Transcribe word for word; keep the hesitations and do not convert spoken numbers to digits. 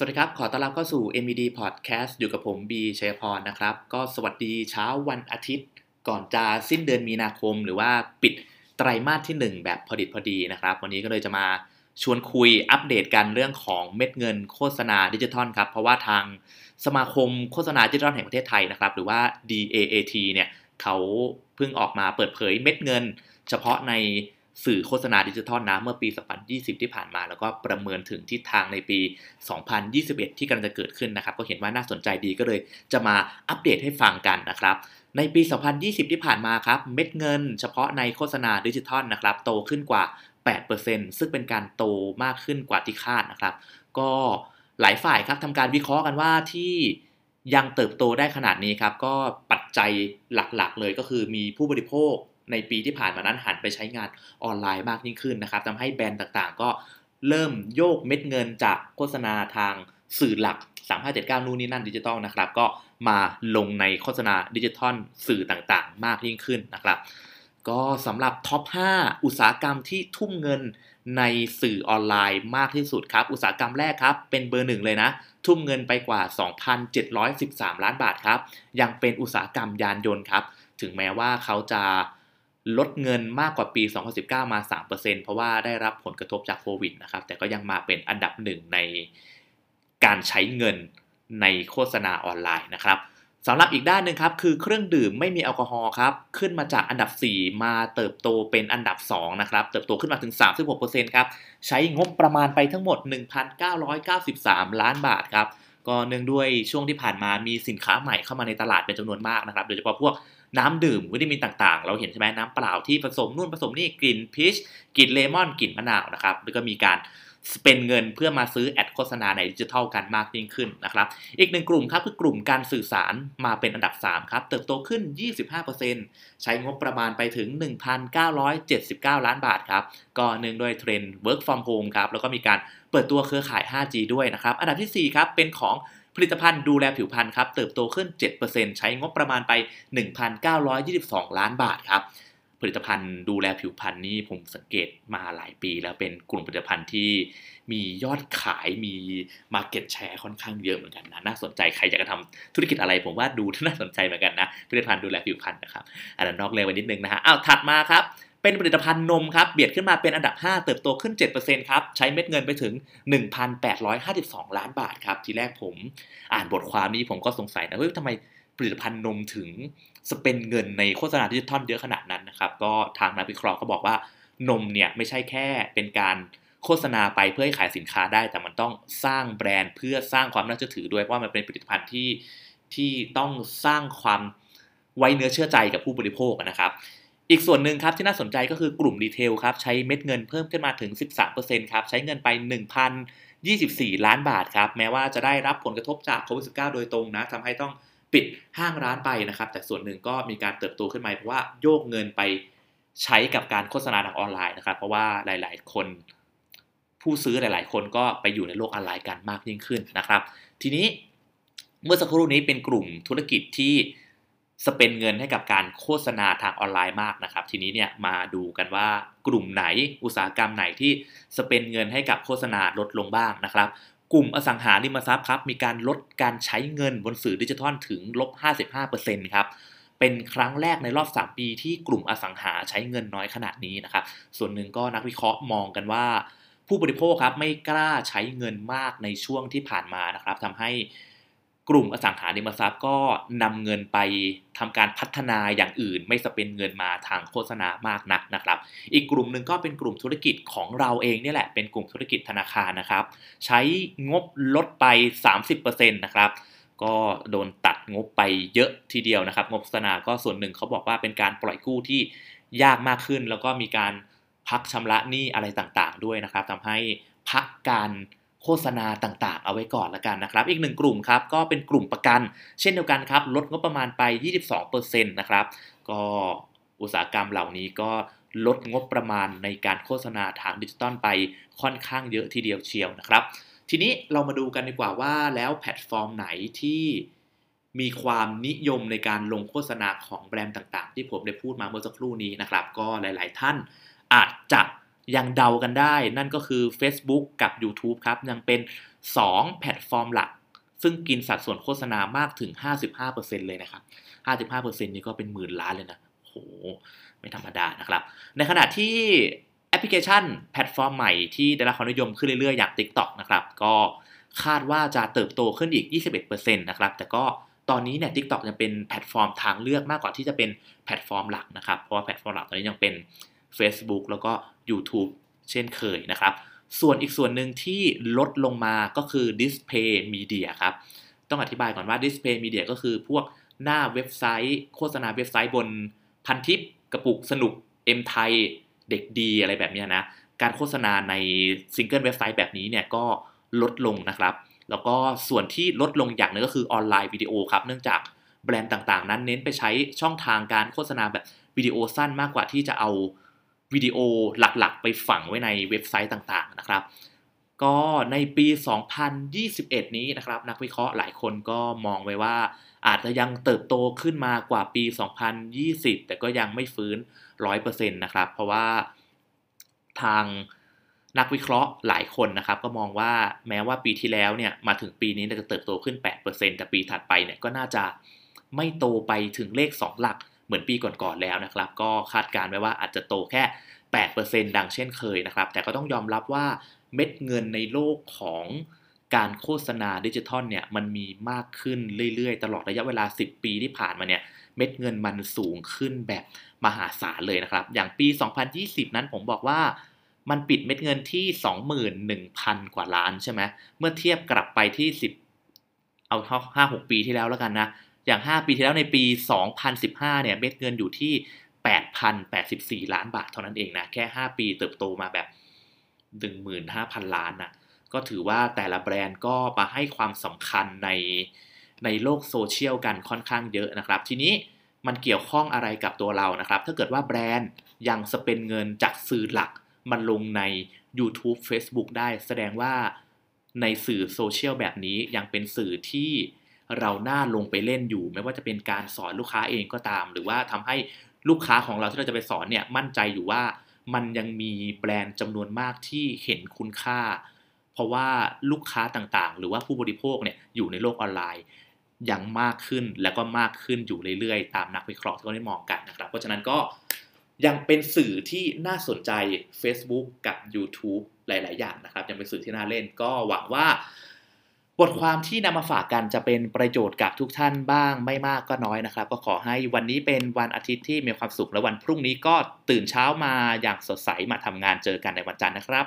สวัสดีครับขอต้อนรับเข้าสู่ เอ็ม วี ดี Podcast อยู่กับผมบีชัยพรนะครับก็สวัสดีเช้าวันอาทิตย์ก่อนจะสิ้นเดือนมีนาคมหรือว่าปิดไตรมาสที่หนึ่งแบบพอดิบพอดีนะครับวันนี้ก็เลยจะมาชวนคุยอัปเดตกันเรื่องของเม็ดเงินโฆษณาดิจิทัลครับเพราะว่าทางสมาคมโฆษณาดิจิทัลแห่งประเทศไทยนะครับหรือว่า ดี เอ เอ ที เนี่ยเขาเพิ่งออกมาเปิดเผยเม็ดเงินเฉพาะในสื่อโฆษณาดิจิทัลนะเมื่อปีสองพันยี่สิบที่ผ่านมาแล้วก็ประเมินถึงทิศทางในปีสองพันยี่สิบเอ็ดที่กำลังจะเกิดขึ้นนะครับก็เห็นว่าน่าสนใจดีก็เลยจะมาอัปเดตให้ฟังกันนะครับในปีสองพันยี่สิบที่ผ่านมาครับเม็ดเงินเฉพาะในโฆษณาดิจิทัลนะครับโตขึ้นกว่า แปดเปอร์เซ็นต์ ซึ่งเป็นการโตมากขึ้นกว่าที่คาดนะครับก็หลายฝ่ายครับทำการวิเคราะห์กันว่าที่ยังเติบโตได้ขนาดนี้ครับก็ปัจจัยหลักๆเลยก็คือมีผู้บริโภคในปีที่ผ่านมานั้นหันไปใช้งานออนไลน์มากยิ่งขึ้นนะครับทำให้แบรนด์ต่างๆก็เริ่มโยกเม็ดเงินจากโฆษณาทางสื่อหลักสามห้าเจ็ดเก้านู่นนี่นั่นดิจิทัลนะครับก็มาลงในโฆษณาดิจิทัลสื่อต่างๆมากยิ่งขึ้นนะครับก็สำหรับท็อปห้าอุตสาหกรรมที่ทุ่มเงินในสื่อออนไลน์มากที่สุดครับอุตสาหกรรมแรกครับเป็นเบอร์หนึ่งเลยนะทุ่มเงินไปกว่า สองพันเจ็ดร้อยสิบสาม ล้านบาทครับยังเป็นอุตสาหกรรมยานยนต์ครับถึงแม้ว่าเขาจะลดเงินมากกว่าปีสองพันสิบเก้ามา สามเปอร์เซ็นต์ เพราะว่าได้รับผลกระทบจากโควิดนะครับแต่ก็ยังมาเป็นอันดับหนึ่งในการใช้เงินในโฆษณาออนไลน์นะครับสำหรับอีกด้านหนึ่งครับคือเครื่องดื่มไม่มีแอลกอฮอล์ครับขึ้นมาจากอันดับสี่มาเติบโตเป็นอันดับสองนะครับเติบโตขึ้นมาถึง สามสิบหกเปอร์เซ็นต์ ครับใช้งบประมาณไปทั้งหมด หนึ่งพันเก้าร้อยเก้าสิบสาม ล้านบาทครับก็เนื่องด้วยช่วงที่ผ่านมามีสินค้าใหม่เข้ามาในตลาดเป็นจำนวนมากนะครับโดยเฉพาะพวกน้ำดื่มวิตามินต่างๆเราเห็นใช่ไหมน้ำเปล่าที่ผสมนู่นผสมนี่กลิ่นพีชกลิ่นเลมอนกลิ่นมะนาวนะครับแล้วก็มีการสเปนเงินเพื่อมาซื้อแอดโฆษณาในดิจิทัลกันมากยิ่งขึ้นนะครับอีกหนึ่งกลุ่มครับคือกลุ่มการสื่อสารมาเป็นอันดับสามครับเติบโตขึ้น ยี่สิบห้าเปอร์เซ็นต์ ใช้งบประมาณไปถึง หนึ่งพันเก้าร้อยเจ็ดสิบเก้า ล้านบาทครับก็เนื่องด้วยเทรนด์ work from home ครับแล้วก็มีการเปิดตัวเครือข่าย ห้าจี ด้วยนะครับอันดับที่สี่ครับเป็นของผลิตภัณฑ์ดูแลผิวพรรณครับเติบโตขึ้น เจ็ดเปอร์เซ็นต์ ใช้งบประมาณไป หนึ่งพันเก้าร้อยยี่สิบสอง ล้านบาทครับผลิตภัณฑ์ดูแลผิวพรรณนี่ผมสังเกตมาหลายปีแล้วเป็นกลุ่มผลิตภัณฑ์ที่มียอดขายมี market share ค่อนข้างเยอะเหมือนกันนะน่าสนใจใครอยากจะทำธุรกิจอะไรผมว่าดูน่าสนใจเหมือนกันนะผลิตภัณฑ์ดูแลผิวพรรณนะครับอันนั้นนอกเรื่องไปนิดนึงนะฮะอ้าวถัดมาครับเป็นผลิตภัณฑ์นมครับเบียดขึ้นมาเป็นอันดับห้าเติบโตขึ้น เจ็ดเปอร์เซ็นต์ ครับใช้เม็ดเงินไปถึง หนึ่งพันแปดร้อยห้าสิบสอง ล้านบาทครับทีแรกผมอ่านบทความนี้ผมก็สงสัยนะเฮ้ยทำไมผลิตภัณฑ์นมถึงสเปนเงินในโฆษณาดิจิทัลเยอะขนาดนั้นนะครับก็ทางนักวิเคราะห์ก็บอกว่านมเนี่ยไม่ใช่แค่เป็นการโฆษณาไปเพื่อให้ขายสินค้าได้แต่มันต้องสร้างแบรนด์เพื่อสร้างความน่าเชื่อถือด้วยเพราะมันเป็นผลิตภัณฑ์ที่ที่ต้องสร้างความไว้เนื้อเชื่อใจกับผู้บริโภคนะครับอีกส่วนหนึ่งครับที่น่าสนใจก็คือกลุ่มรีเทลครับใช้เม็ดเงินเพิ่มขึ้นมาถึง สิบสามเปอร์เซ็นต์ ครับใช้เงินไป หนึ่งพันยี่สิบสี่ ล้านบาทครับแม้ว่าจะได้รับผลกระทบจากโควิด สิบเก้า โดยตรงนะทำให้ต้องปิดห้างร้านไปนะครับแต่ส่วนหนึ่งก็มีการเติบโตขึ้นมาเพราะว่าโยกเงินไปใช้กับการโฆษณาทางออนไลน์นะครับเพราะว่าหลายๆคนผู้ซื้อหลายๆคนก็ไปอยู่ในโลกออนไลน์กันมากยิ่งขึ้นนะครับทีนี้เมื่อสักครู่นี้เป็นกลุ่มธุรกิจที่สเปนเงินให้กับการโฆษณาทางออนไลน์มากนะครับทีนี้เนี่ยมาดูกันว่ากลุ่มไหนอุตสาหกรรมไหนที่สเปนเงินให้กับโฆษณาลดลงบ้างนะครับกลุ่มอสังหาริมทรัพย์ครับมีการลดการใช้เงินบนสื่อดิจิทัลถึง ลบห้าสิบห้าเปอร์เซ็นต์ ครับเป็นครั้งแรกในรอบสามปีที่กลุ่มอสังหาใช้เงินน้อยขนาดนี้นะครับส่วนหนึ่งก็นักวิเคราะห์มองกันว่าผู้บริโภคครับไม่กล้าใช้เงินมากในช่วงที่ผ่านมานะครับทำให้กลุ่มอสังหาริมทรัพย์ก็นำเงินไปทำการพัฒนาอย่างอื่นไม่สเปนเงินมาทางโฆษณามากนักนะครับอีกกลุ่มหนึ่งก็เป็นกลุ่มธุรกิจของเราเองนี่แหละเป็นกลุ่มธุรกิจธนาคารนะครับใช้งบลดไป สามสิบเปอร์เซ็นต์ นะครับก็โดนตัดงบไปเยอะทีเดียวนะครับงบโฆษณาก็ส่วนหนึ่งเขาบอกว่าเป็นการปล่อยกู้ที่ยากมากขึ้นแล้วก็มีการพักชำระหนี้อะไรต่างๆด้วยนะครับทำให้พักการโฆษณาต่างๆเอาไว้ก่อนละกันนะครับอีกหนึ่งกลุ่มครับก็เป็นกลุ่มประกันเช่นเดียวกันครับลดงบประมาณไป ยี่สิบสองเปอร์เซ็นต์ นะครับก็อุตสาหกรรมเหล่านี้ก็ลดงบประมาณในการโฆษณาทางดิจิทัลไปค่อนข้างเยอะทีเดียวเชียวนะครับทีนี้เรามาดูกันดีกว่าว่าแล้วแพลตฟอร์มไหนที่มีความนิยมในการลงโฆษณาของแบรนด์ต่างๆที่ผมได้พูดมาเมื่อสักครู่นี้นะครับก็หลายๆท่านอาจจะ ยังเดากันได้นั่นก็คือ Facebook กับ YouTube ครับยังเป็นสองแพลตฟอร์มหลักซึ่งกินสัดส่วนโฆษณามากถึง ห้าสิบห้าเปอร์เซ็นต์ เลยนะครับ ห้าสิบห้าเปอร์เซ็นต์ นี่ก็เป็นหมื่นล้านเลยนะโหไม่ธรรมดานะครับในขณะที่แอปพลิเคชันแพลตฟอร์มใหม่ที่ได้รับความนิยมขึ้นเรื่อยๆอย่าง TikTok นะครับก็คาดว่าจะเติบโตขึ้นอีก ยี่สิบเอ็ดเปอร์เซ็นต์ นะครับแต่ก็ตอนนี้เนี่ย TikTok ยังเป็นแพลตฟอร์มทางเลือกมากกว่าที่จะเป็นแพลตฟอร์มหลักนะครับเพราะว่าแพลตฟอร์มหลักตอนนี้ยังเป็น Facebook แล้วก็ YouTube เช่นเคยนะครับส่วนอีกส่วนหนึ่งที่ลดลงมาก็คือ Display Media ครับต้องอธิบายก่อนว่า Display Media ก็คือพวกหน้าเว็บไซต์โฆษณาเว็บไซต์บนพันทิปกระปุกสนุก M ไทยเด็กดีอะไรแบบนี้นะการโฆษณาในซิงเกิลเว็บไซต์แบบนี้เนี่ยก็ลดลงนะครับแล้วก็ส่วนที่ลดลงอย่างนึงก็คือออนไลน์วิดีโอครับเนื่องจากแบรนด์ต่างๆนั้นเน้นไปใช้ช่องทางการโฆษณาแบบวิดีโอสั้นมากกว่าที่จะเอาวิดีโอหลักๆไปฝังไว้ในเว็บไซต์ต่างๆนะครับก็ในปีสองพันยี่สิบเอ็ดนี้นะครับนักวิเคราะห์หลายคนก็มองไว้ว่าอาจจะยังเติบโตขึ้นมากว่าปีสองพันยี่สิบแต่ก็ยังไม่ฟื้น หนึ่งร้อยเปอร์เซ็นต์ นะครับเพราะว่าทางนักวิเคราะห์หลายคนนะครับก็มองว่าแม้ว่าปีที่แล้วเนี่ยมาถึงปีนี้จะเติบโตขึ้น แปดเปอร์เซ็นต์ แต่ปีถัดไปเนี่ยก็น่าจะไม่โตไปถึงเลขสองหลักเหมือนปีก่อนๆแล้วนะครับก็คาดการณ์ไว้ว่าอาจจะโตแค่ แปดเปอร์เซ็นต์ ดังเช่นเคยนะครับแต่ก็ต้องยอมรับว่าเม็ดเงินในโลกของการโฆษณาดิจิทัลเนี่ยมันมีมากขึ้นเรื่อยๆตลอดระยะเวลาสิบปีที่ผ่านมาเนี่ยเม็ดเงินมันสูงขึ้นแบบมหาศาลเลยนะครับอย่างปีสองพันยี่สิบนั้นผมบอกว่ามันปิดเม็ดเงินที่ สองหมื่นหนึ่งพัน กว่าล้านใช่ไหมเมื่อเทียบกลับไปที่สิบเอา ห้าหก ปีที่แล้วแล้วกันนะอย่างห้าปีที่แล้วในปีสองพันสิบห้าเนี่ยเม็ดเงินอยู่ที่ แปดพันแปดสิบสี่ ล้านบาทเท่านั้นเองนะแค่ห้าปีเติบโตมาแบบ หนึ่งหมื่นห้าพัน ล้านนะก็ถือว่าแต่ละแบรนด์ก็มาให้ความสำคัญในในโลกโซเชียลกันค่อนข้างเยอะนะครับทีนี้มันเกี่ยวข้องอะไรกับตัวเรานะครับถ้าเกิดว่าแบรนด์ยังสเปนเงินจากสื่อหลักมันลงใน YouTube Facebook ได้แสดงว่าในสื่อโซเชียลแบบนี้ยังเป็นสื่อที่เราน่าลงไปเล่นอยู่ไม่ว่าจะเป็นการสอนลูกค้าเองก็ตามหรือว่าทำให้ลูกค้าของเราที่เราจะไปสอนเนี่ยมั่นใจอยู่ว่ามันยังมีแบรนด์จำนวนมากที่เห็นคุณค่าเพราะว่าลูกค้าต่างๆหรือว่าผู้บริโภคเนี่ยอยู่ในโลกออนไลน์ยังมากขึ้นและก็มากขึ้นอยู่เรื่อยๆตามนักวิเคราะห์ที่เขาได้มองกันนะครับเพราะฉะนั้นก็ยังเป็นสื่อที่น่าสนใจ Facebook กับ YouTube หลายๆอย่างนะครับยังเป็นสื่อที่น่าเล่นก็หวังว่าบทความที่นำมาฝากกันจะเป็นประโยชน์กับทุกท่านบ้างไม่มากก็น้อยนะครับก็ขอให้วันนี้เป็นวันอาทิตย์ที่มีความสุขและวันพรุ่งนี้ก็ตื่นเช้ามาอย่างสดใสมาทำงานเจอกันในวันจันทร์นะครับ